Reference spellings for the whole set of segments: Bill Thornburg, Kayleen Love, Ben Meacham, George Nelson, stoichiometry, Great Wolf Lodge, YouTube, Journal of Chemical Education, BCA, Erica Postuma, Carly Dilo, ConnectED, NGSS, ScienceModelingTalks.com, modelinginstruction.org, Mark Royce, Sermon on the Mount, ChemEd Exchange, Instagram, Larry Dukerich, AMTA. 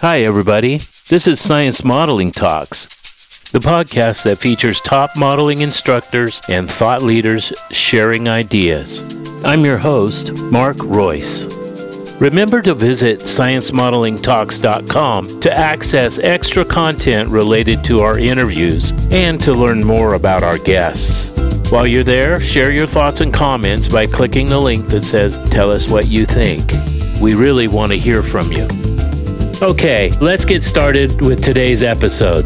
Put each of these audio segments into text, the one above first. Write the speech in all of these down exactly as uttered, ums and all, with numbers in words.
Hi, everybody. This is Science Modeling Talks, the podcast that features top modeling instructors and thought leaders sharing ideas. I'm your host, Mark Royce. Remember to visit science modeling talks dot com to access extra content related to our interviews and to learn more about our guests. While you're there, share your thoughts and comments by clicking the link that says, "Tell us what you think." We really want to hear from you. Okay, let's get started with today's episode.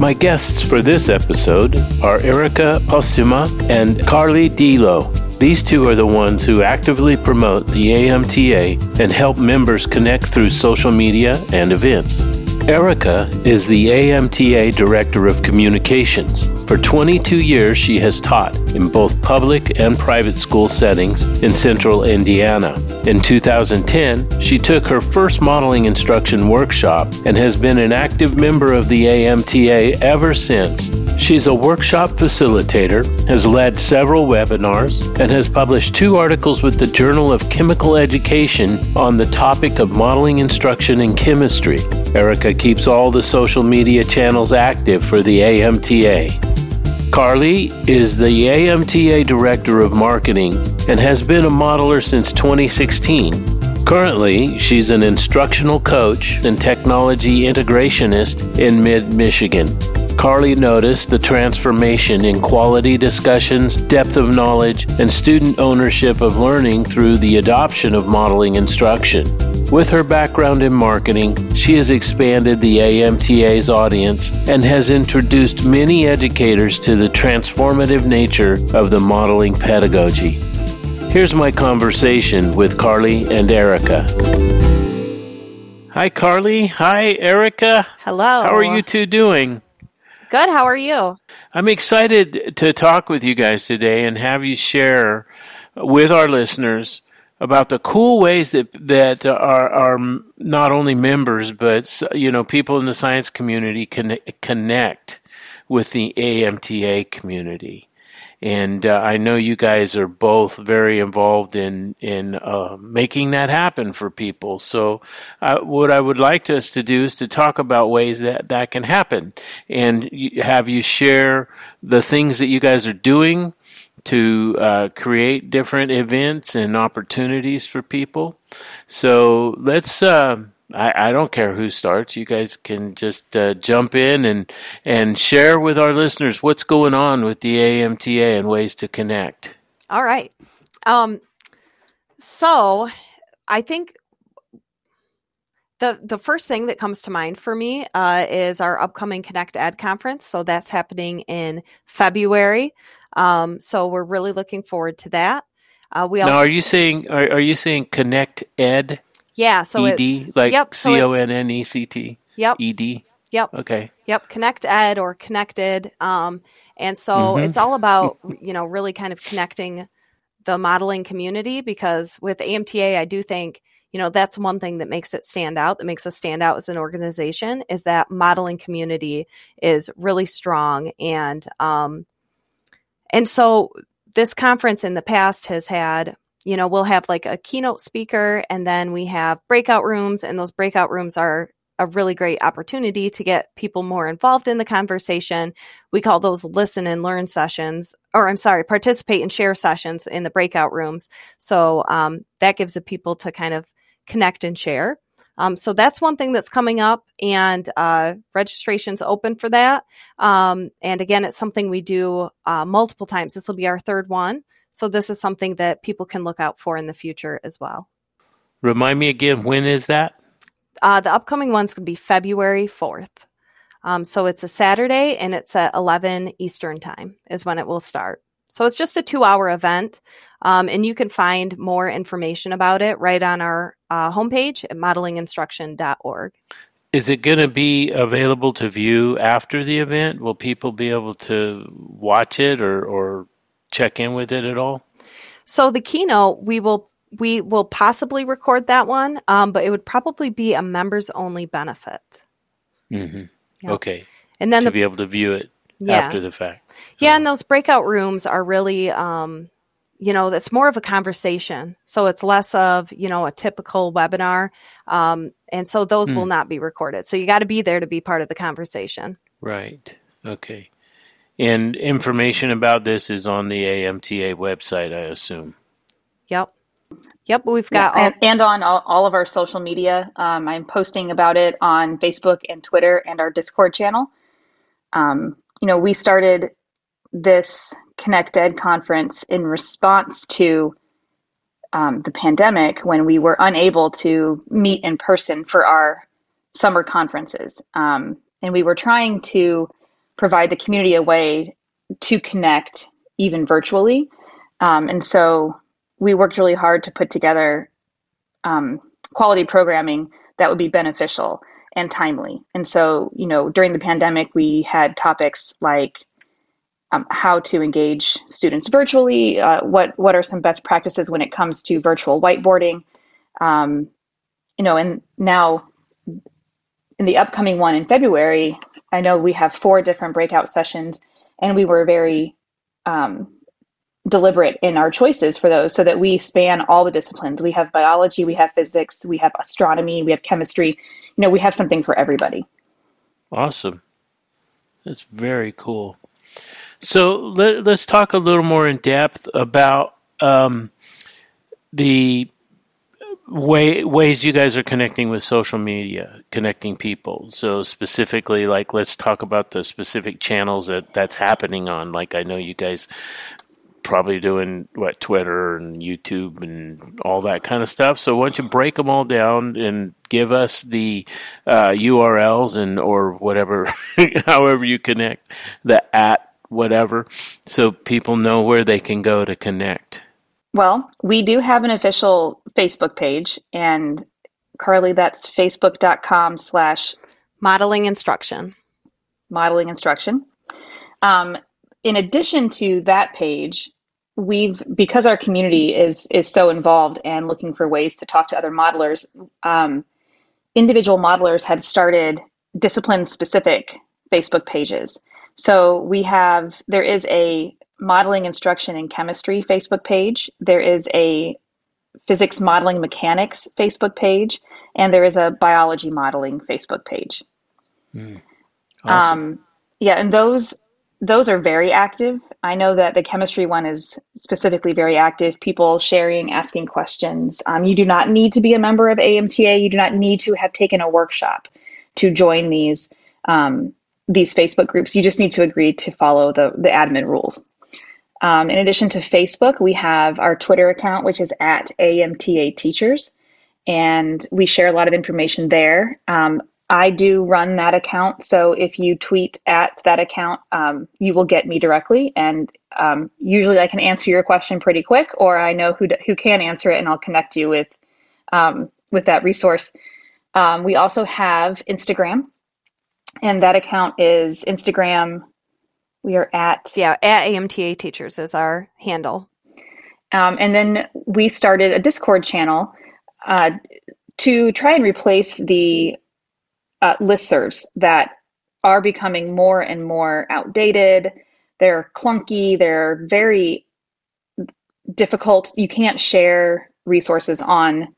My guests for this episode are Erica Postuma and Carly Dilo. These two are the ones who actively promote the A M T A and help members connect through social media and events. Erica is the A M T A Director of Communications. For twenty-two years, she has taught in both public and private school settings in central Indiana. In two thousand ten, she took her first modeling instruction workshop and has been an active member of the A M T A ever since. She's a workshop facilitator, has led several webinars, and has published two articles with the Journal of Chemical Education on the topic of modeling instruction in chemistry. Erica keeps all the social media channels active for the A M T A. Carly is the A M T A Director of Marketing and has been a modeler since twenty sixteen. Currently, she's an instructional coach and technology integrationist in mid-Michigan. Carly noticed the transformation in quality discussions, depth of knowledge, and student ownership of learning through the adoption of modeling instruction. With her background in marketing, she has expanded the A M T A's audience and has introduced many educators to the transformative nature of the modeling pedagogy. Here's my conversation with Carly and Erica. Hi, Carly. Hi, Erica. Hello. How are you two doing? Good. How are you? I'm excited to talk with you guys today and have you share with our listeners about the cool ways that that are, are not only members, but you know, people in the science community can connect with the A M T A community. And uh, I know you guys are both very involved in in uh, making that happen for people. So uh, what I would like us to do is to talk about ways that that can happen and have you share the things that you guys are doing to uh, create different events and opportunities for people. So let's... Uh, I, I don't care who starts. You guys can just uh, jump in and and share with our listeners what's going on with the A M T A and ways to connect. All right. Um, so I think the the first thing that comes to mind for me uh, is our upcoming ConnectEd conference. So that's happening in February. Um, so we're really looking forward to that. Uh, we now, also- are you saying are, are you saying ConnectEd? Yeah, so E D, it's... like yep, so C O N N E C T? Yep. E D? Yep. Okay. Yep, ConnectEd or Connected. Um, and so mm-hmm. It's all about, you know, really kind of connecting the modeling community, because with A M T A, I do think, you know, that's one thing that makes it stand out, that makes us stand out as an organization, is that modeling community is really strong. And um, and so this conference in the past has had... You know, we'll have like a keynote speaker, and then we have breakout rooms, and those breakout rooms are a really great opportunity to get people more involved in the conversation. We call those listen and learn sessions, or I'm sorry, participate and share sessions in the breakout rooms. So um, that gives the people to kind of connect and share. Um, so that's one thing that's coming up, and uh, registration's open for that. Um, and again, it's something we do uh, multiple times. This will be our third one. So this is something that people can look out for in the future as well. Remind me again, when is that? Uh, the upcoming one's going to be February fourth. Um, so it's a Saturday, and it's at eleven Eastern time is when it will start. So it's just a two-hour event, um, and you can find more information about it right on our uh, homepage at modeling instruction dot org. Is it going to be available to view after the event? Will people be able to watch it or, or check in with it at all? So the keynote, we will we will possibly record that one, um, but it would probably be a members only benefit. Mm-hmm. Yeah. Okay, and then to the, be able to view it yeah. after the fact. So. Yeah, and those breakout rooms are really um, you know, that's more of a conversation. So it's less of, you know, a typical webinar. Um, and so those mm. will not be recorded. So you got to be there to be part of the conversation. Right. Okay. And information about this is on the A M T A website, I assume. Yep. Yep. We've got yeah, all- and, and on all, all of our social media. Um, I'm posting about it on Facebook and Twitter and our Discord channel. Um, you know, we started this ConnectEd conference in response to um, the pandemic when we were unable to meet in person for our summer conferences. Um, and we were trying to provide the community a way to connect even virtually. Um, and so we worked really hard to put together um, quality programming that would be beneficial and timely. And so, you know, during the pandemic, we had topics like Um, how to engage students virtually, uh, what what are some best practices when it comes to virtual whiteboarding, um, you know, and now in the upcoming one in February, I know we have four different breakout sessions, and we were very um, deliberate in our choices for those so that we span all the disciplines. We have biology, we have physics, we have astronomy, we have chemistry, you know, we have something for everybody. Awesome. That's very cool. So let, let's talk a little more in depth about um, the way, ways you guys are connecting with social media, connecting people. So specifically, like, let's talk about the specific channels that that's happening on. Like, I know you guys probably doing, what, Twitter and YouTube and all that kind of stuff. So why don't you break them all down and give us the uh, U R Ls and or whatever, however you connect, the at. Whatever, so people know where they can go to connect. Well, we do have an official Facebook page, and Carly, that's facebook.com slash modeling instruction. Modeling instruction. Um, in addition to that page, we've because our community is is so involved and looking for ways to talk to other modelers, um, individual modelers had started discipline-specific Facebook pages. So we have, there is a modeling instruction in chemistry Facebook page. There is a physics modeling mechanics Facebook page, and there is a biology modeling Facebook page. Mm. Awesome. Um, yeah. And those, those are very active. I know that the chemistry one is specifically very active. People sharing, asking questions. Um, you do not need to be a member of A M T A. You do not need to have taken a workshop to join these, um, these Facebook groups. You just need to agree to follow the, the admin rules. Um, in addition to Facebook, we have our Twitter account, which is at A M T A Teachers, and we share a lot of information there. Um, I do run that account, so if you tweet at that account, um, you will get me directly, and um, usually I can answer your question pretty quick, or I know who d- who can answer it, and I'll connect you with, um, with that resource. Um, we also have Instagram. And that account is Instagram. We are at... Yeah, at A M T A Teachers is our handle. Um, and then we started a Discord channel uh, to try and replace the uh, listservs that are becoming more and more outdated. They're clunky. They're very difficult. You can't share resources on...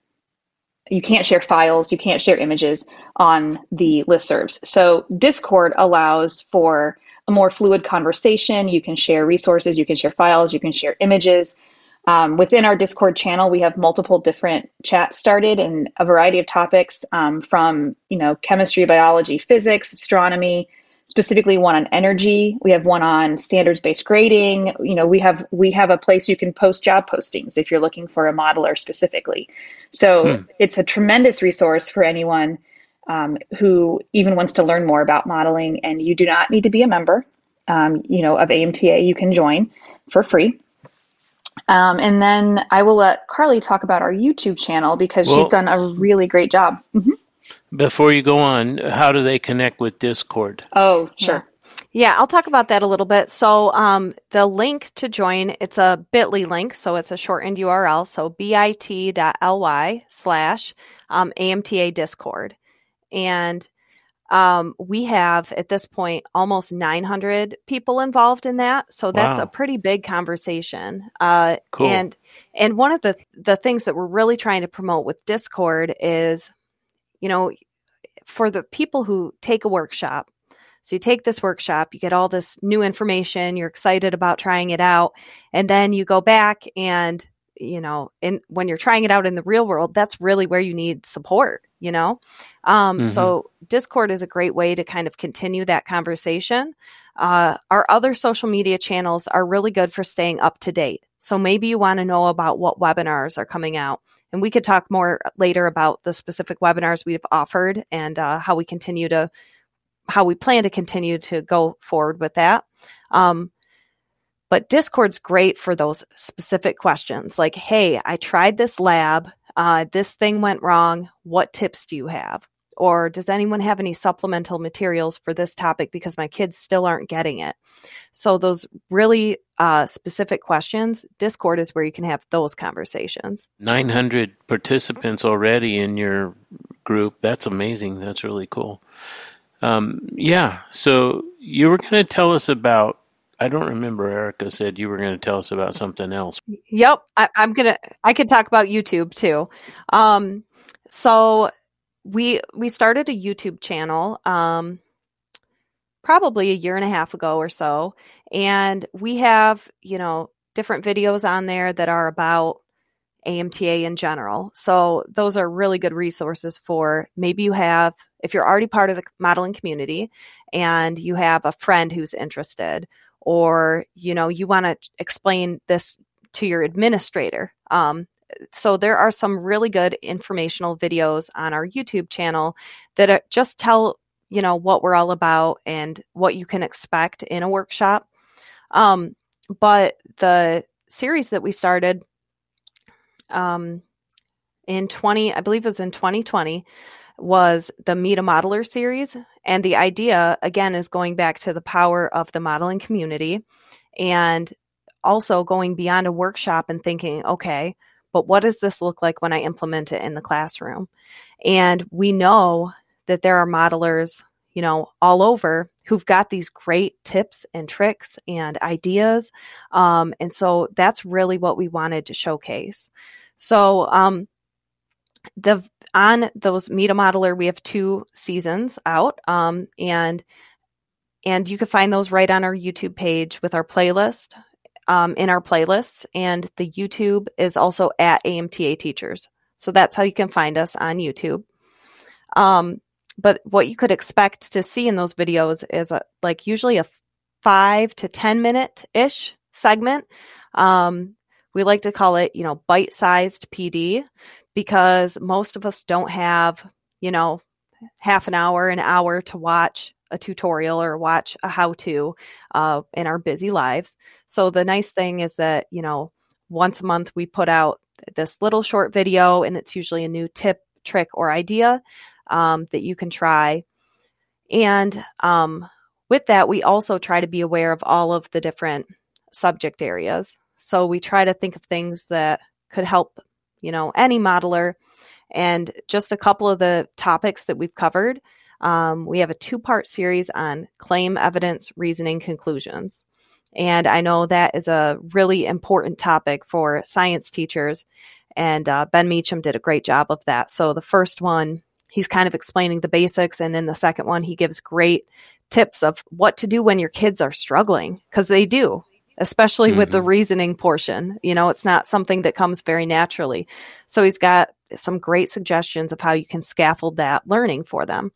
You can't share files, you can't share images on the listservs. So Discord allows for a more fluid conversation. You can share resources, you can share files, you can share images. Um, within our Discord channel, we have multiple different chats started and a variety of topics um, from, you know, chemistry, biology, physics, astronomy, specifically one on energy. We have one on standards-based grading. You know, we have we have a place you can post job postings if you're looking for a modeler specifically. So hmm. it's a tremendous resource for anyone um, who even wants to learn more about modeling. And you do not need to be a member, um, you know, of A M T A. You can join for free. Um, and then I will let Carly talk about our YouTube channel because well, she's done a really great job. Mm-hmm. Before you go on, how do they connect with Discord? Oh, sure. Yeah, I'll talk about that a little bit. So um, the link to join, it's a bit dot l y link, so it's a shortened U R L. So bit.ly slash AMTA Discord. And Um, we have at this point almost nine hundred people involved in that. So that's wow. a pretty big conversation. Uh, cool. And and one of the, the things that we're really trying to promote with Discord is, you know, for the people who take a workshop, so you take this workshop, you get all this new information, you're excited about trying it out, and then you go back and, you know, in, when you're trying it out in the real world, that's really where you need support, you know? Um, mm-hmm. So Discord is a great way to kind of continue that conversation. Uh, our other social media channels are really good for staying up to date. So maybe you want to know about what webinars are coming out. And we could talk more later about the specific webinars we've offered and uh, how we continue to, how we plan to continue to go forward with that. Um, but Discord's great for those specific questions. Like, hey, I tried this lab. Uh, this thing went wrong. What tips do you have? Or does anyone have any supplemental materials for this topic because my kids still aren't getting it? So those really uh, specific questions, Discord is where you can have those conversations. nine hundred participants already in your group. That's amazing. That's really cool. Um, yeah. So you were going to tell us about, I don't remember, Erica said you were going to tell us about something else. Yep. I, I'm going to, I could talk about YouTube too. Um, so We we started a YouTube channel um, probably a year and a half ago or so, and we have, you know, different videos on there that are about A M T A in general. So those are really good resources for maybe you have, if you're already part of the modeling community and you have a friend who's interested, or, you know, you want to explain this to your administrator. Um So there are some really good informational videos on our YouTube channel that are, just tell, you know, what we're all about and what you can expect in a workshop. Um, but the series that we started um, in 20, I believe it was in twenty twenty, was the Meet a Modeler series. And the idea, again, is going back to the power of the modeling community and also going beyond a workshop and thinking, okay, but what does this look like when I implement it in the classroom? And we know that there are modelers, you know, all over who've got these great tips and tricks and ideas. Um, and so that's really what we wanted to showcase. So um, the on those Meet a Modeler, we have two seasons out. Um, and, and you can find those right on our YouTube page with our playlist. Um, in our playlists, and the YouTube is also at A M T A Teachers. So that's how you can find us on YouTube. Um, but what you could expect to see in those videos is a, like usually a five to ten minute-ish segment. Um, we like to call it, you know, bite-sized P D, because most of us don't have, you know, half an hour, an hour to watch a tutorial or watch a how-to uh, in our busy lives. So the nice thing is that, you know, once a month we put out this little short video, and it's usually a new tip, trick, or idea um, that you can try. And um, with that, we also try to be aware of all of the different subject areas. So we try to think of things that could help, you know, any modeler. And just a couple of the topics that we've covered, Um, we have a two-part series on claim, evidence, reasoning, conclusions. And I know that is a really important topic for science teachers. And uh, Ben Meacham did a great job of that. So the first one, he's kind of explaining the basics. And in the second one, he gives great tips of what to do when your kids are struggling, because they do, especially mm-hmm. with the reasoning portion. You know, it's not something that comes very naturally. So he's got some great suggestions of how you can scaffold that learning for them.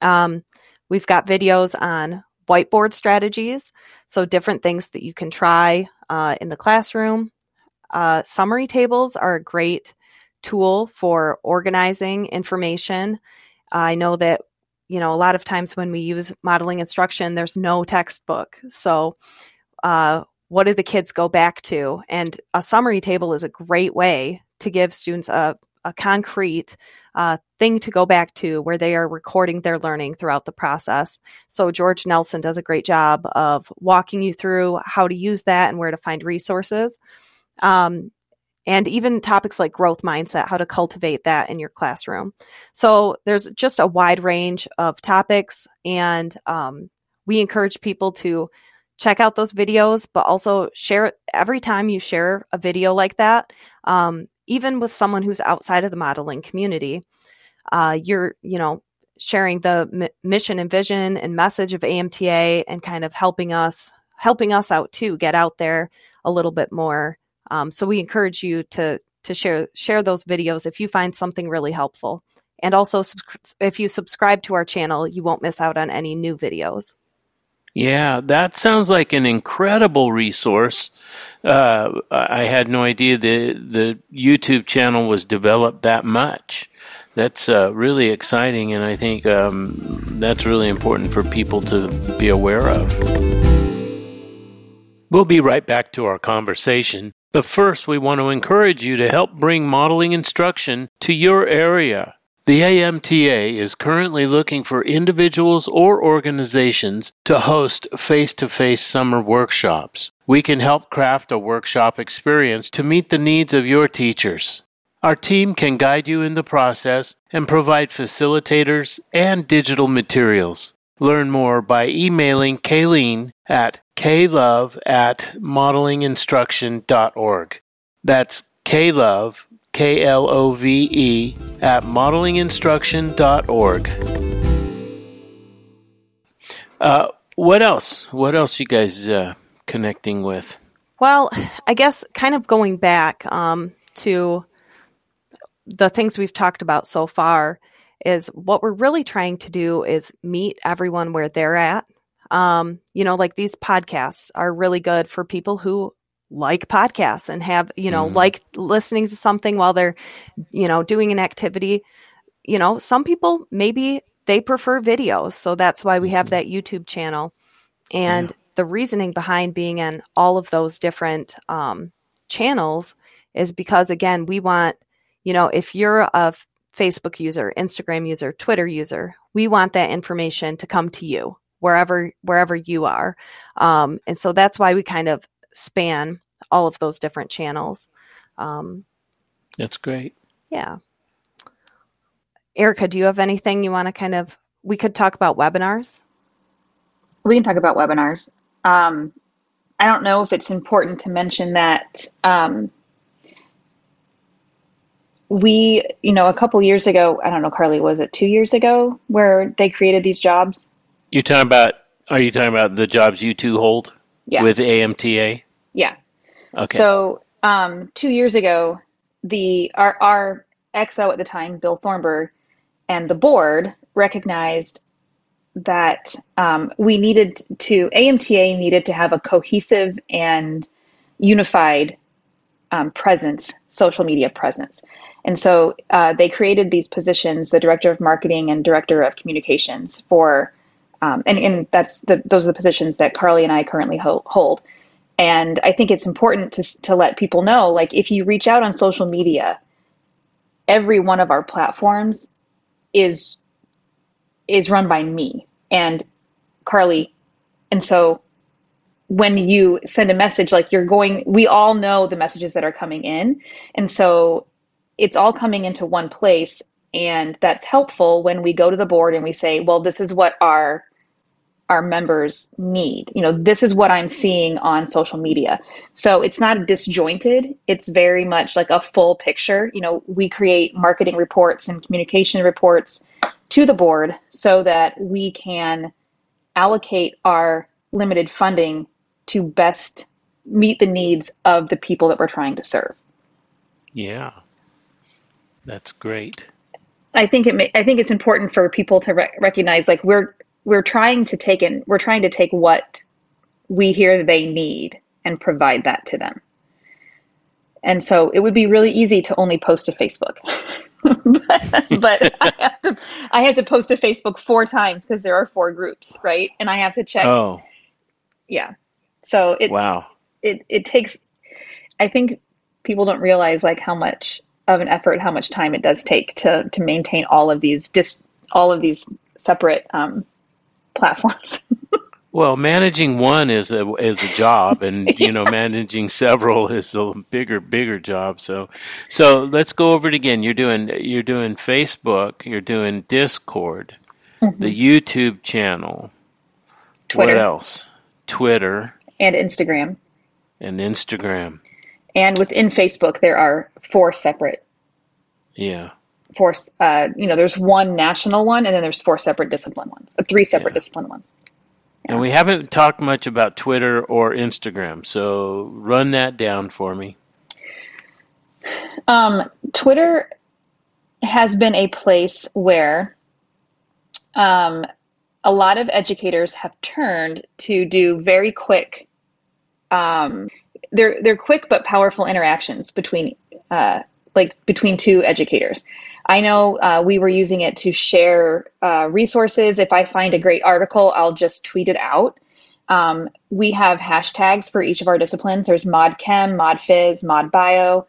Um, we've got videos on whiteboard strategies, so different things that you can try uh, in the classroom. Uh, summary tables are a great tool for organizing information. I know that, you know, a lot of times when we use modeling instruction, there's no textbook. So uh, what do the kids go back to? And a summary table is a great way to give students a a concrete uh, thing to go back to where they are recording their learning throughout the process. So George Nelson does a great job of walking you through how to use that and where to find resources. Um, and even topics like growth mindset, how to cultivate that in your classroom. So there's just a wide range of topics, and um, we encourage people to check out those videos, but also share it every time you share a video like that, um, even with someone who's outside of the modeling community. Uh, you're, you know, sharing the m- mission and vision and message of A M T A and kind of helping us, helping us out to get out there a little bit more. Um, so we encourage you to, to share, share those videos if you find something really helpful. And also sub- if you subscribe to our channel, you won't miss out on any new videos. Yeah, that sounds like an incredible resource. Uh, I had no idea the the YouTube channel was developed that much. That's uh, really exciting, and I think um, that's really important for people to be aware of. We'll be right back to our conversation, but first we want to encourage you to help bring modeling instruction to your area. The A M T A is currently looking for individuals or organizations to host face-to-face summer workshops. We can help craft a workshop experience to meet the needs of your teachers. Our team can guide you in the process and provide facilitators and digital materials. Learn more by emailing Kayleen at klove at modelinginstruction.org. That's klove. K L O V E at modelinginstruction dot org. Uh, what else? What else you guys uh, connecting with? Well, I guess kind of going back um, to the things we've talked about so far is what we're really trying to do is meet everyone where they're at. Um, you know, like these podcasts are really good for people who like podcasts and have, you know, mm. like listening to something while they're, you know, doing an activity. You know, some people, maybe they prefer videos. So that's why we have that YouTube channel. And yeah. the reasoning behind being on all of those different um, channels is because, again, we want, you know, if you're a Facebook user, Instagram user, Twitter user, we want that information to come to you wherever, wherever you are. Um, and so that's why we kind of span all of those different channels. Um, That's great. Yeah. Erica, do you have anything you want to kind of, we could talk about webinars. We can talk about webinars. Um, I don't know if it's important to mention that um, we, you know, a couple years ago, I don't know, Carly, was it two years ago where they created these jobs? You're talking about, are you talking about the jobs you two hold? Yeah. With A M T A? Yeah. Okay. So um, two years ago, the our, our X O at the time, Bill Thornburg, and the board recognized that um, we needed to, A M T A needed to have a cohesive and unified um, presence, social media presence. And so uh, they created these positions, the Director of Marketing and Director of Communications for Um, and, and that's the, those are the positions that Carly and I currently ho- hold. And I think it's important to to let people know, like, if you reach out on social media, every one of our platforms is is run by me and Carly. And so when you send a message, like, you're going, we all know the messages that are coming in. And so it's all coming into one place. And that's helpful when we go to the board and we say, well, this is what our our members need. You know, this is what I'm seeing on social media. So it's not disjointed. It's very much like a full picture. You know, we create marketing reports and communication reports to the board so that we can allocate our limited funding to best meet the needs of the people that we're trying to serve. Yeah, that's great. I think it may, I think it's important for people to re- recognize, like, we're we're trying to take in we're trying to take what we hear they need and provide that to them. And so it would be really easy to only post to Facebook, but, but I have to I have to post to Facebook four times because there are four groups, right? And I have to check. Oh, yeah. So it's wow. It it takes. I think people don't realize, like, how much of an effort, how much time it does take to to maintain all of these dis, all of these separate um, platforms. Well, managing one is a is a job, and yeah. you know, managing several is a bigger bigger job. So, so let's go over it again. You're doing you're doing Facebook, you're doing Discord, mm-hmm. the YouTube channel, Twitter. What else? Twitter and Instagram, and Instagram, and within Facebook there are four separate. Yeah. Four. Uh, you know, there's one national one, and then there's four separate discipline ones, uh, three separate yeah. discipline ones. And we haven't talked much about Twitter or Instagram, so run that down for me. Um, Twitter has been a place where um, a lot of educators have turned to do very quick, um, they're they're quick but powerful interactions between uh, like between two educators. I know uh, we were using it to share uh, resources. If I find a great article, I'll just tweet it out. Um, we have hashtags for each of our disciplines. There's ModChem, ModPhys, ModBio.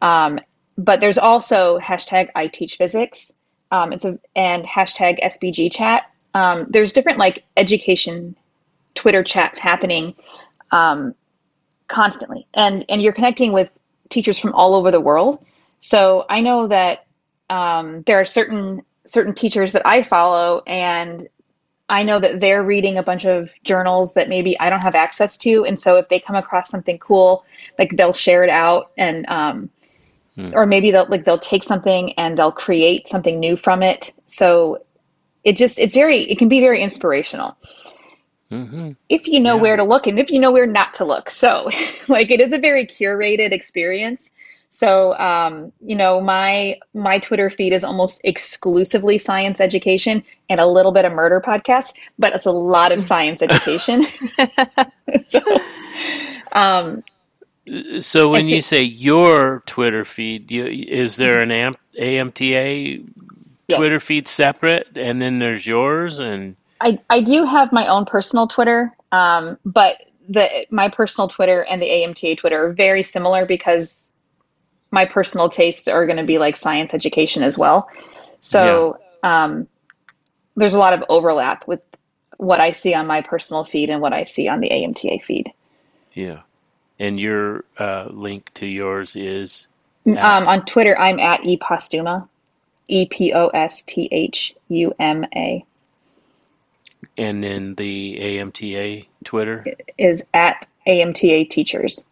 Um, but there's also hashtag I Teach Physics um, it's a, and hashtag S B G chat. Um, there's different like education Twitter chats happening um, constantly. And, and you're connecting with teachers from all over the world. So I know that Um, there are certain certain teachers that I follow, and I know that they're reading a bunch of journals that maybe I don't have access to. And so if they come across something cool, like they'll share it out, and um, hmm. or maybe they'll like they'll take something and they'll create something new from it. So it just it's very it can be very inspirational mm-hmm. if you know yeah. where to look and if you know where not to look. So like it is a very curated experience. So, um, you know, my my Twitter feed is almost exclusively science education and a little bit of murder podcasts, but it's a lot of science education. so, um, so when you say your Twitter feed, you, is there an A M T A Twitter yes. feed separate, and then there's yours? And I, I do have my own personal Twitter, um, but the my personal Twitter and the A M T A Twitter are very similar because my personal tastes are going to be like science education as well. So yeah. um, there's a lot of overlap with what I see on my personal feed and what I see on the A M T A feed. Yeah. And your uh, link to yours is? At- um, on Twitter, I'm at E Postuma, E P O S T H U M A. And then the A M T A Twitter? It is at A M T A Teachers.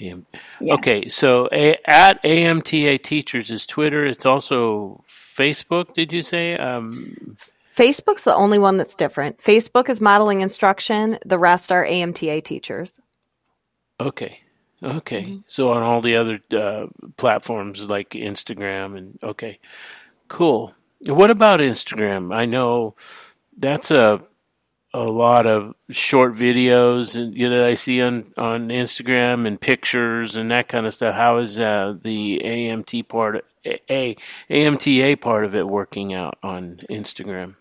Yeah. Okay, so a, at A M T A Teachers is Twitter. It's also Facebook, did you say? Um, Facebook's the only one that's different. Facebook is Modeling Instruction. The rest are A M T A Teachers. Okay, okay. Mm-hmm. So on all the other uh, platforms like Instagram and okay, cool. What about Instagram? I know that's a... a lot of short videos and you know, that I see on, on Instagram and pictures and that kind of stuff. How is uh, the A M T part, a A M T A part of it working out on Instagram?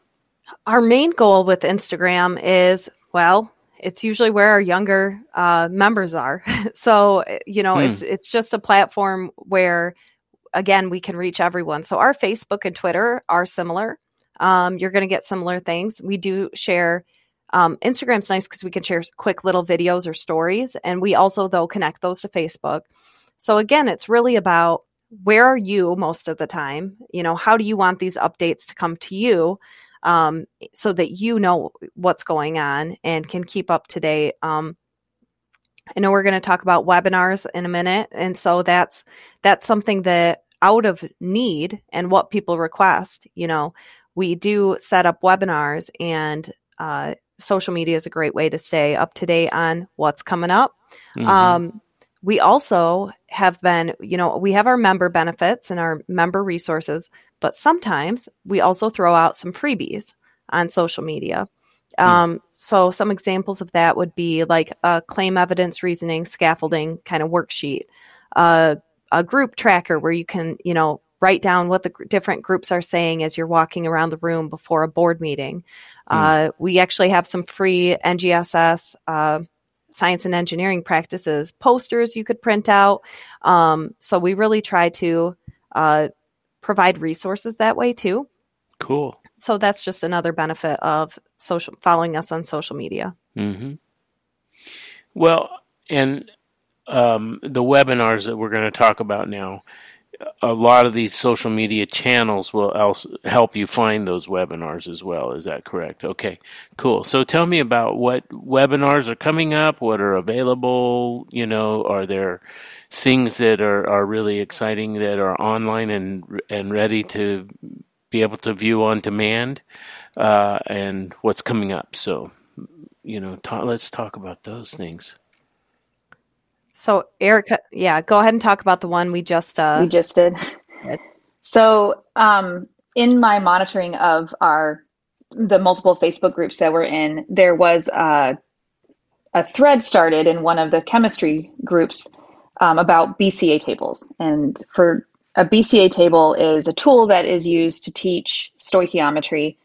Our main goal with Instagram is, well, it's usually where our younger uh, members are. So you know, hmm. it's it's just a platform where, again, we can reach everyone. So our Facebook and Twitter are similar. Um, you're going to get similar things. We do share. Um, Instagram's nice because we can share quick little videos or stories. And we also, though, connect those to Facebook. So again, it's really about where are you most of the time? You know, how do you want these updates to come to you um, so that you know what's going on and can keep up to date? Um, I know we're going to talk about webinars in a minute. And so that's that's something that out of need and what people request, you know, we do set up webinars, and uh, social media is a great way to stay up to date on what's coming up. Mm-hmm. Um, we also have been, you know, we have our member benefits and our member resources, but sometimes we also throw out some freebies on social media. Um, mm. So some examples of that would be like a claim evidence, reasoning, scaffolding kind of worksheet, uh, a group tracker where you can, you know, write down what the gr- different groups are saying as you're walking around the room before a board meeting. Mm. Uh, we actually have some free N G S S, uh, science and engineering practices, posters you could print out. Um, so we really try to uh, provide resources that way too. Cool. so that's just another benefit of social following us on social media. Mm-hmm. Well, and um, the webinars that we're going to talk about now, a lot of these social media channels will also help you find those webinars as well. Is that correct? Okay, cool. So tell me about what webinars are coming up, what are available, you know, are there things that are, are really exciting that are online and and ready to be able to view on demand, uh, and what's coming up. So, you know, ta- let's talk about those things. So, Erica, yeah, go ahead and talk about the one we just uh, we just did. did. So, um, in my monitoring of our the multiple Facebook groups that we're in, there was a, a thread started in one of the chemistry groups um, about B C A tables. And for a B C A table is a tool that is used to teach stoichiometry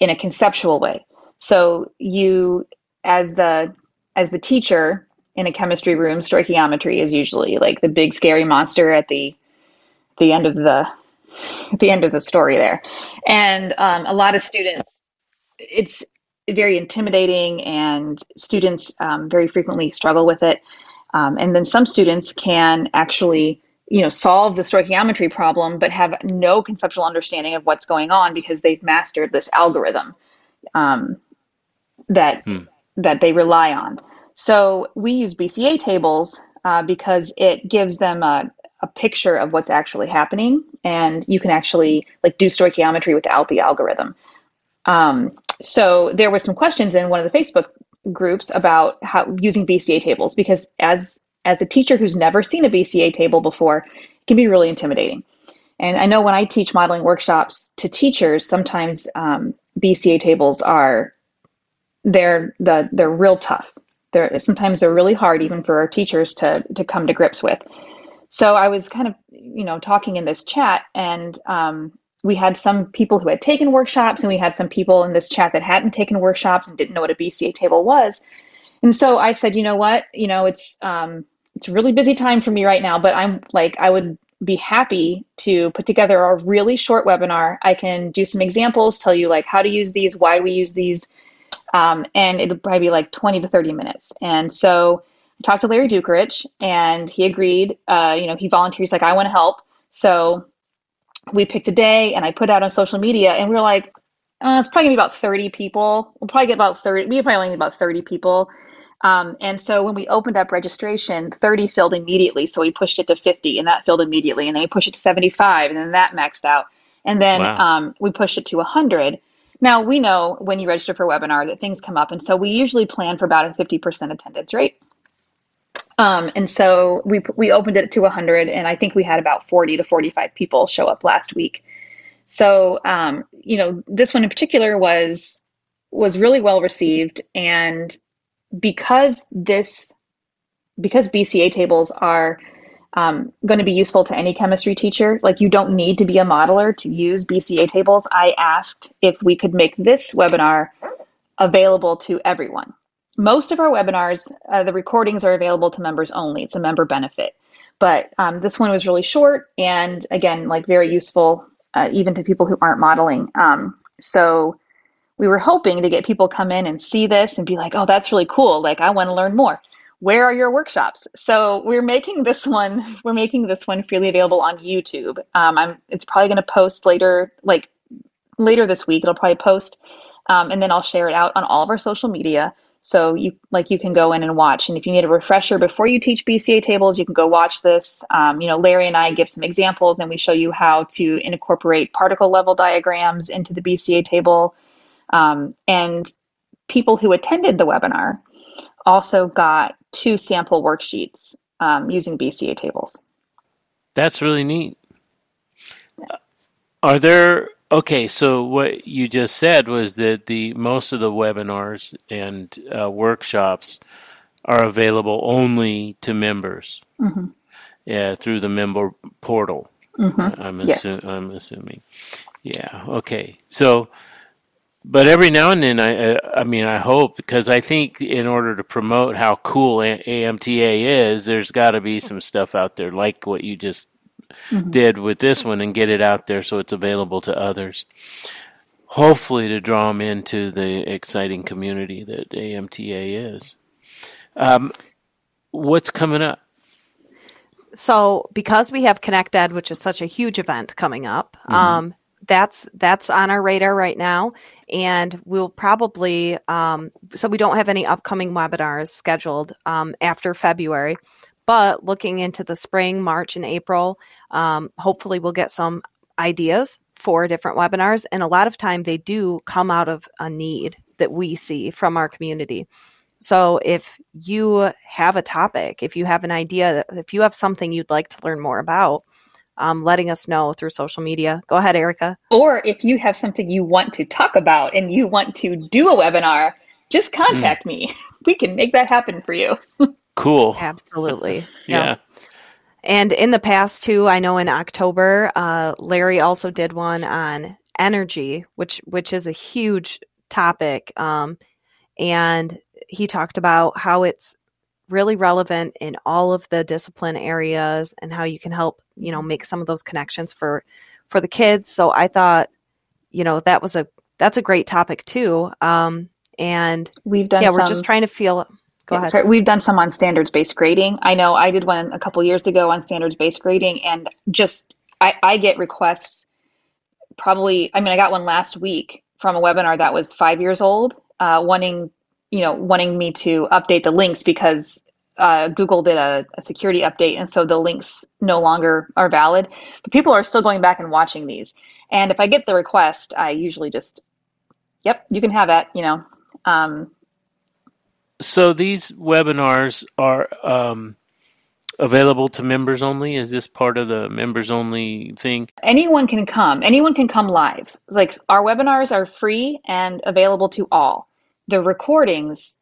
in a conceptual way. So, you as the as the teacher. In a chemistry room, stoichiometry is usually like the big scary monster at the the end of the at the end of the story there, and um, a lot of students, it's very intimidating, and students um, very frequently struggle with it. Um, and then some students can actually, you know, solve the stoichiometry problem, but have no conceptual understanding of what's going on because they've mastered this algorithm um, that hmm. that they rely on. So we use B C A tables uh, because it gives them a, a picture of what's actually happening, and you can actually like do stoichiometry without the algorithm. Um, so there were some questions in one of the Facebook groups about how using B C A tables, because as as a teacher who's never seen a B C A table before, it can be really intimidating. And I know when I teach modeling workshops to teachers, sometimes um, B C A tables are they're the they're real tough. They're, sometimes they're really hard even for our teachers to to come to grips with. So I was kind of, you know, talking in this chat, and um, we had some people who had taken workshops, and we had some people in this chat that hadn't taken workshops and didn't know what a B C A table was. And so I said, you know what, you know, it's um, it's a really busy time for me right now, but I'm like, I would be happy to put together a really short webinar. I can do some examples, tell you like how to use these, why we use these. Um, and it'll probably be like twenty to thirty minutes. And so I talked to Larry Dukerich, and he agreed, uh, you know, he volunteers like, I want to help. So we picked a day, and I put out on social media, and we were like, oh, it's probably gonna be about thirty people. We'll probably get about thirty. We probably only need about thirty people. Um, and so when we opened up registration, thirty filled immediately. So we pushed it to fifty, and that filled immediately. And then we pushed it to seventy-five, and then that maxed out. And then wow. um, we pushed it to one hundred. Now, we know when you register for a webinar that things come up, and so we usually plan for about a fifty percent attendance rate. Um, and so we we opened it to one hundred, and I think we had about forty to forty-five people show up last week. So, um, you know, this one in particular was was really well received, and because this because B C A tables are Um, going to be useful to any chemistry teacher. Like, you don't need to be a modeler to use B C A tables. I asked if we could make this webinar available to everyone. Most of our webinars, uh, the recordings are available to members only. It's a member benefit. But um, this one was really short, and again, like very useful uh, even to people who aren't modeling. Um, so we were hoping to get people come in and see this and be like, oh, that's really cool. Like, I want to learn more. Where are your workshops? So we're making this one, we're making this one freely available on YouTube. Um, I'm, it's probably going to post later, like later this week, it'll probably post. Um, and then I'll share it out on all of our social media. So you, like, you can go in and watch. And if you need a refresher before you teach B C A tables, you can go watch this. Um, you know, Larry and I give some examples, and we show you how to incorporate particle level diagrams into the B C A table. Um, and people who attended the webinar also got two sample worksheets um, using B C A tables. That's really neat. Yeah. Are there, okay, so what you just said was that the most of the webinars and uh, workshops are available only to members mm-hmm. yeah, through the member portal. Mm-hmm. I'm, assu- yes. I'm assuming. Yeah, okay. So, but every now and then, I I mean, I hope, because I think in order to promote how cool A M T A is, there's got to be some stuff out there like what you just mm-hmm. did with this one, and get it out there so it's available to others. hopefully to draw them into the exciting community that A M T A is. Um, what's coming up? So because we have ConnectEd, which is such a huge event coming up, mm-hmm. um, that's that's on our radar right now. And we'll probably, um, so we don't have any upcoming webinars scheduled um, after February. But looking into the spring, March and April, um, hopefully we'll get some ideas for different webinars. And a lot of time they do come out of a need that we see from our community. So if you have a topic, if you have an idea, if you have something you'd like to learn more about, um, letting us know through social media. Go ahead, Erica. Or if you have something you want to talk about and you want to do a webinar, just contact mm. me. We can make that happen for you. Cool. Absolutely. Yeah. yeah. And in the past, too, I know in October, uh, Larry also did one on energy, which which is a huge topic. Um, and he talked about how it's really relevant in all of the discipline areas and how you can help, you know, make some of those connections for, for the kids. So I thought, you know, that was a, that's a great topic too. Um, and we've done, yeah, some, we're just trying to feel, go ahead. Sorry, we've done some on standards-based grading. I know I did one a couple years ago on standards-based grading, and just, I, I get requests probably, I mean, I got one last week from a webinar that was five years old, uh, wanting you know, wanting me to update the links because uh, Google did a, a security update. And so the links no longer are valid, but people are still going back and watching these. And if I get the request, I usually just, yep, you can have that, you know. Um, so these webinars are um, available to members only? Is this part of the members only thing? Anyone can come. Anyone can come live. Like, our webinars are free and available to all. The recordings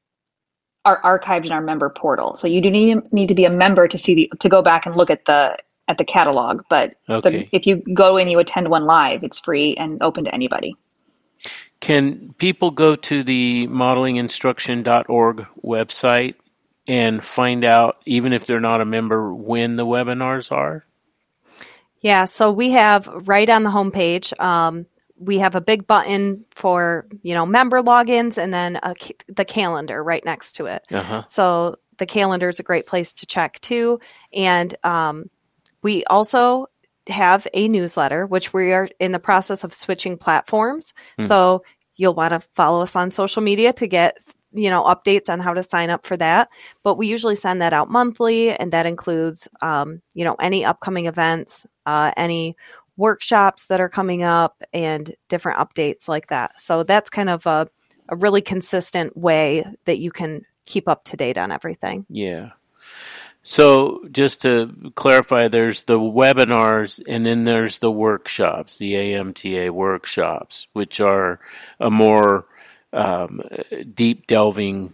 are archived in our member portal, so you do need, need to be a member to see the, to go back and look at the at the catalog. But okay. the, if you go and you attend one live, it's free and open to anybody. Can people go to the modeling instruction dot org website and find out, even if they're not a member, when the webinars are? Yeah, so we have right on the homepage. Um, We have a big button for, you know, member logins and then a, the calendar right next to it. Uh-huh. So the calendar is a great place to check too. And um, we also have a newsletter, which we are in the process of switching platforms. Mm. So you'll want to follow us on social media to get, you know, updates on how to sign up for that. But we usually send that out monthly. And that includes, um, you know, any upcoming events, uh, any workshops that are coming up and different updates like that. So that's kind of a, a really consistent way that you can keep up to date on everything. Yeah. So just to clarify, there's the webinars and then there's the workshops, the A M T A workshops, which are a more um, deep delving,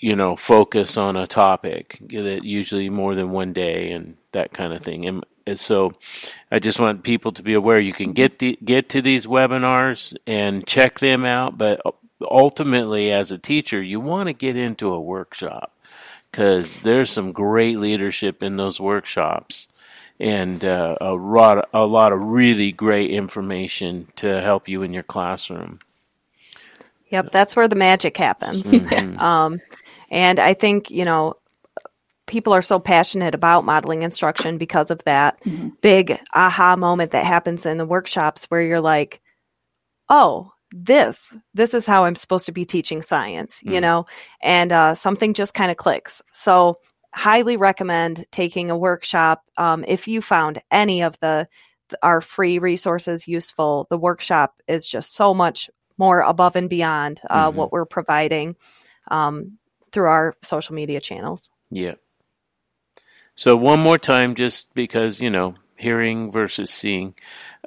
you know, focus on a topic that usually more than one day and that kind of thing. And, And so I just want people to be aware you can get the, get to these webinars and check them out. But ultimately, as a teacher, you want to get into a workshop because there's some great leadership in those workshops and uh, a, lot, a lot of really great information to help you in your classroom. Yep, that's where the magic happens. Mm-hmm. um, and I think, you know, people are so passionate about modeling instruction because of that mm-hmm. big aha moment that happens in the workshops where you're like, oh, this, this is how I'm supposed to be teaching science, mm-hmm. you know, and uh, something just kind of clicks. So highly recommend taking a workshop. Um, if you found any of the our free resources useful, the workshop is just so much more above and beyond uh, mm-hmm. what we're providing um, through our social media channels. Yeah. So one more time, just because, you know, hearing versus seeing,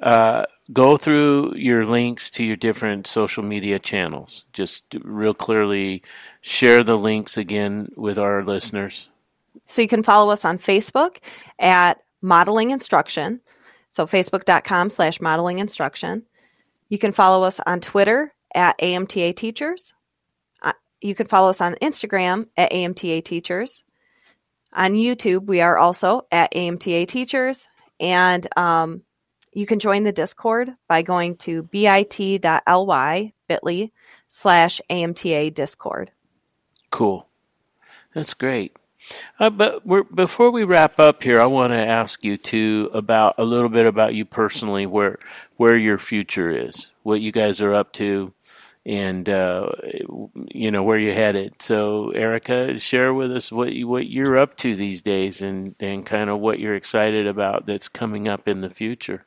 uh, go through your links to your different social media channels. Just real clearly share the links again with our listeners. So you can follow us on Facebook at Modeling Instruction. So facebook.com slash Modeling Instruction. You can follow us on Twitter at A M T A Teachers. You can follow us on Instagram at A M T A Teachers. On YouTube, we are also at A M T A Teachers, and um, You can join the Discord by going to bit.ly, bit.ly slash A M T A Discord. Cool. That's great. Uh, but we're, before we wrap up here, I want to ask you too about a little bit about you personally, where where your future is, what you guys are up to, and uh, you know where you're headed. So, Erica, share with us what you what you're up to these days, and, and kind of what you're excited about that's coming up in the future.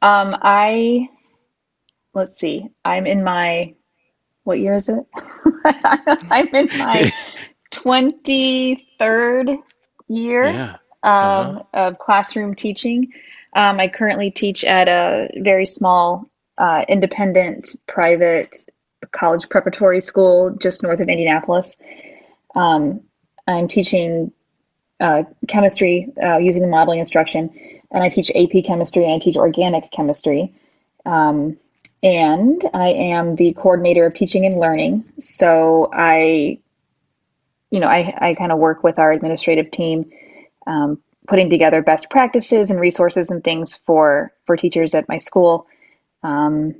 Um, I let's see. I'm in my what year is it? I'm in my twenty-third year yeah. um, uh-huh. of classroom teaching. Um, I currently teach at a very small, uh, independent, private college preparatory school just north of Indianapolis. Um, I'm teaching uh, chemistry uh, using modeling instruction, and I teach A P chemistry and I teach organic chemistry. Um, and I am the coordinator of teaching and learning. So I You know, I, I kind of work with our administrative team, um, putting together best practices and resources and things for, for teachers at my school. Um,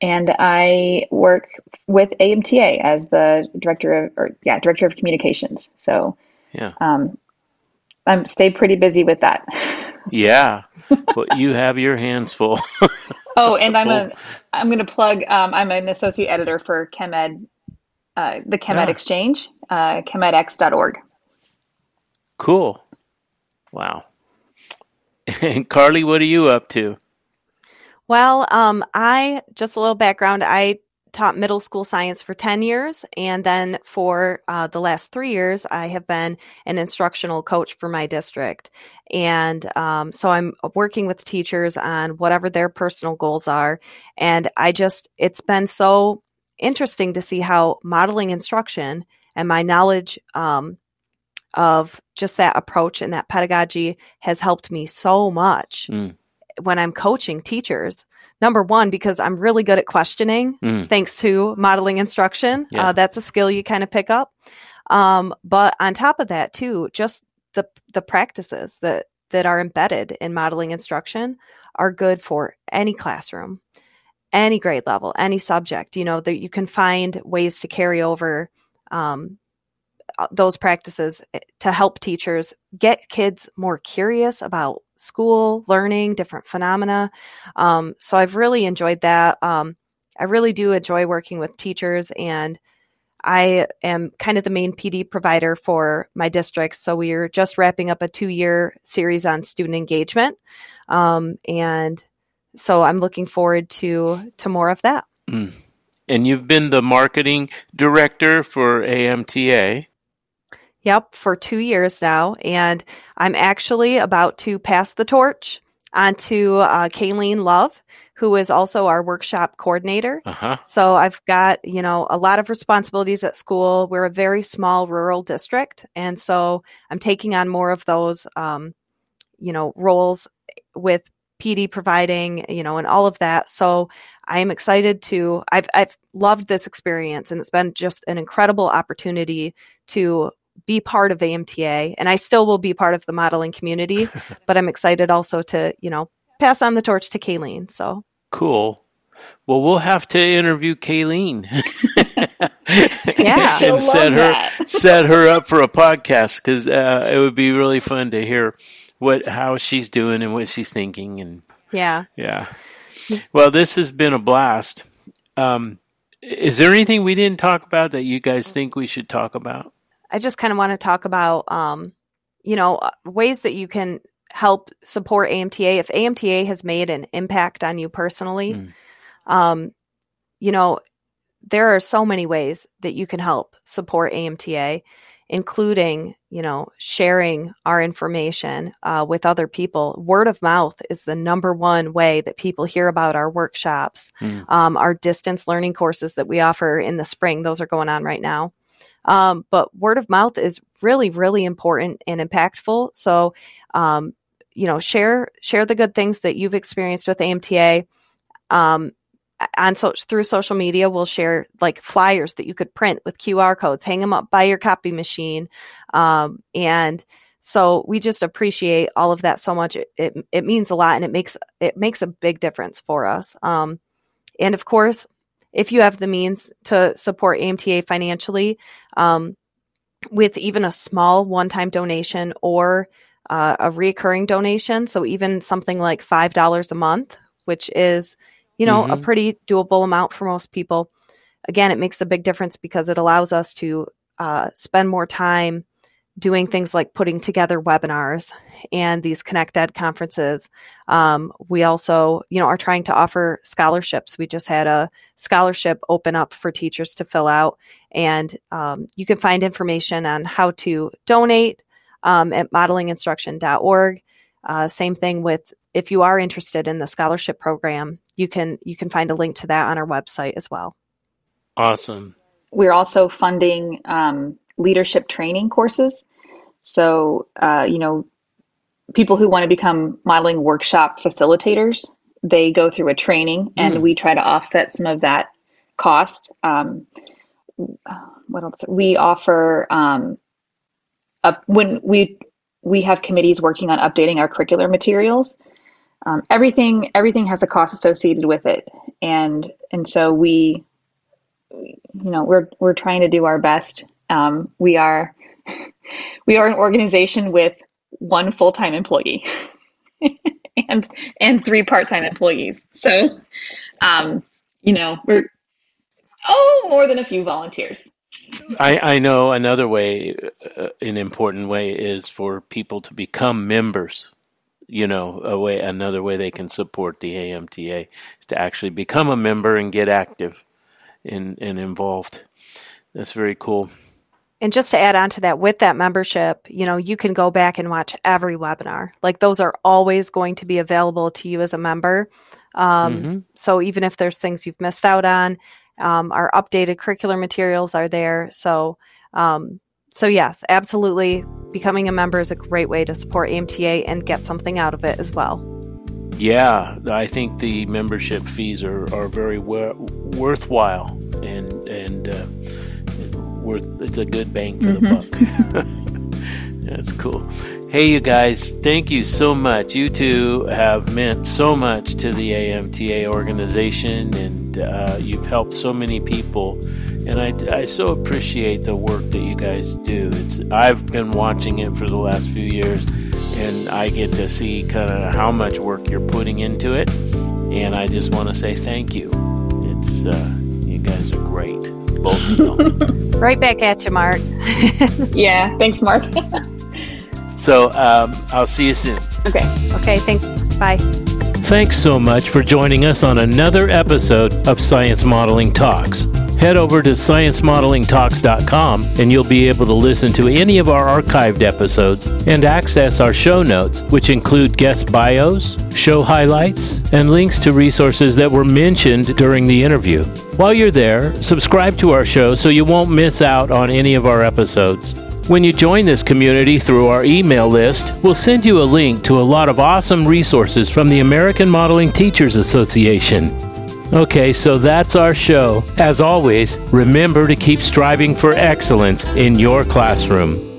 and I work with A M T A as the director of, or yeah, director of communications. So yeah, um, I'm stay pretty busy with that. Yeah, well, you have your hands full. Oh, and I'm a, I'm going to plug. Um, I'm an associate editor for ChemEd. Uh, the ChemEd ah. Exchange, uh, chemed x dot org. Cool. Wow. And Carly, what are you up to? Well, um, I, just a little background, I taught middle school science for ten years. And then for uh, the last three years, I have been an instructional coach for my district. And um, so I'm working with teachers on whatever their personal goals are. And I just, it's been so interesting to see how modeling instruction and my knowledge um, of just that approach and that pedagogy has helped me so much mm. when I'm coaching teachers. Number one, because I'm really good at questioning, mm. thanks to modeling instruction. Yeah. Uh, that's a skill you kind of pick up. Um, but on top of that, too, just the the practices that, that are embedded in modeling instruction are good for any classroom, any grade level, any subject. You know, that you can find ways to carry over um, those practices to help teachers get kids more curious about school, learning, different phenomena. Um, so I've really enjoyed that. Um, I really do enjoy working with teachers, and I am kind of the main P D provider for my district. So we are just wrapping up a two-year series on student engagement. Um, and So I'm looking forward to to more of that. Mm. And you've been the marketing director for A M T A. Yep, for two years now. And I'm actually about to pass the torch on to uh, Kayleen Love, who is also our workshop coordinator. Uh-huh. So I've got, you know, a lot of responsibilities at school. We're a very small rural district. And so I'm taking on more of those, um, you know, roles with P D providing, you know, and all of that. So I am excited to, I've I've loved this experience, and it's been just an incredible opportunity to be part of A M T A. And I still will be part of the modeling community, but I'm excited also to, you know, pass on the torch to Kayleen. So cool. Well, we'll have to interview Kayleen. Yeah, and set her set her up for a podcast, because uh, it would be really fun to hear what how she's doing and what she's thinking. And yeah, yeah. Well, this has been a blast. Um, is there anything we didn't talk about that you guys think we should talk about? I just kind of want to talk about, um, you know, ways that you can help support A M T A if A M T A has made an impact on you personally. Mm. Um, you know, there are so many ways that you can help support A M T A, including, you know, sharing our information uh, with other people. Word of mouth is the number one way that people hear about our workshops, mm. um, our distance learning courses that we offer in the spring. Those are going on right now. Um, but word of mouth is really, really important and impactful. So, um, you know, share share the good things that you've experienced with A M T A. Um, On so through social media, we'll share like flyers that you could print with Q R codes, hang them up by your copy machine, um, and So we just appreciate all of that so much. It, it, it means a lot, and it makes it makes a big difference for us. Um, and of course, if you have the means to support A M T A financially, um, with even a small one-time donation or uh, a recurring donation, so even something like five dollars a month, which is, you know, mm-hmm. a pretty doable amount for most people. Again, it makes a big difference because it allows us to uh, spend more time doing things like putting together webinars and these ConnectEd conferences. Um, we also, you know, are trying to offer scholarships. We just had a scholarship open up for teachers to fill out, and um, you can find information on how to donate um, at modeling instruction dot org. Uh, same thing with, if you are interested in the scholarship program, you can, you can find a link to that on our website as well. Awesome. We're also funding um, leadership training courses. So, uh, you know, people who want to become modeling workshop facilitators, they go through a training, and mm. we try to offset some of that cost. Um, what else? We offer, um, a, when we we have committees working on updating our curricular materials, um, everything everything has a cost associated with it. And and so we, you know, we're we're trying to do our best. Um, we are we are an organization with one full-time employee and and three part-time employees. So, um, you know, we're oh more than a few volunteers. I, I know another way, uh, an important way, is for people to become members. You know, a way another way they can support the A M T A is to actually become a member and get active and, and involved. That's very cool. And just to add on to that, with that membership, you know, you can go back and watch every webinar. Like, those are always going to be available to you as a member. Um, mm-hmm. So even if there's things you've missed out on, um, our updated curricular materials are there. So, um, so yes, absolutely. Becoming a member is a great way to support A M T A and get something out of it as well. Yeah, I think the membership fees are, are very wor- worthwhile and, and, uh, Worth, it's a good bang for mm-hmm. the buck. That's cool. Hey, you guys, thank you so much. You two have meant so much to the A M T A organization, and uh, you've helped so many people. And I, I so appreciate the work that you guys do. It's I've been watching it for the last few years, and I get to see kind of how much work you're putting into it. And I just want to say thank you. It's uh, you guys are great. Right back at you, Mark. Yeah, thanks, Mark. So um, I'll see you soon. Okay. Okay, thanks. Bye. Thanks so much for joining us on another episode of Science Modeling Talks. Head over to science modeling talks dot com and you'll be able to listen to any of our archived episodes and access our show notes, which include guest bios, show highlights, and links to resources that were mentioned during the interview. While you're there, subscribe to our show so you won't miss out on any of our episodes. When you join this community through our email list, we'll send you a link to a lot of awesome resources from the American Modeling Teachers Association. Okay, so that's our show. As always, remember to keep striving for excellence in your classroom.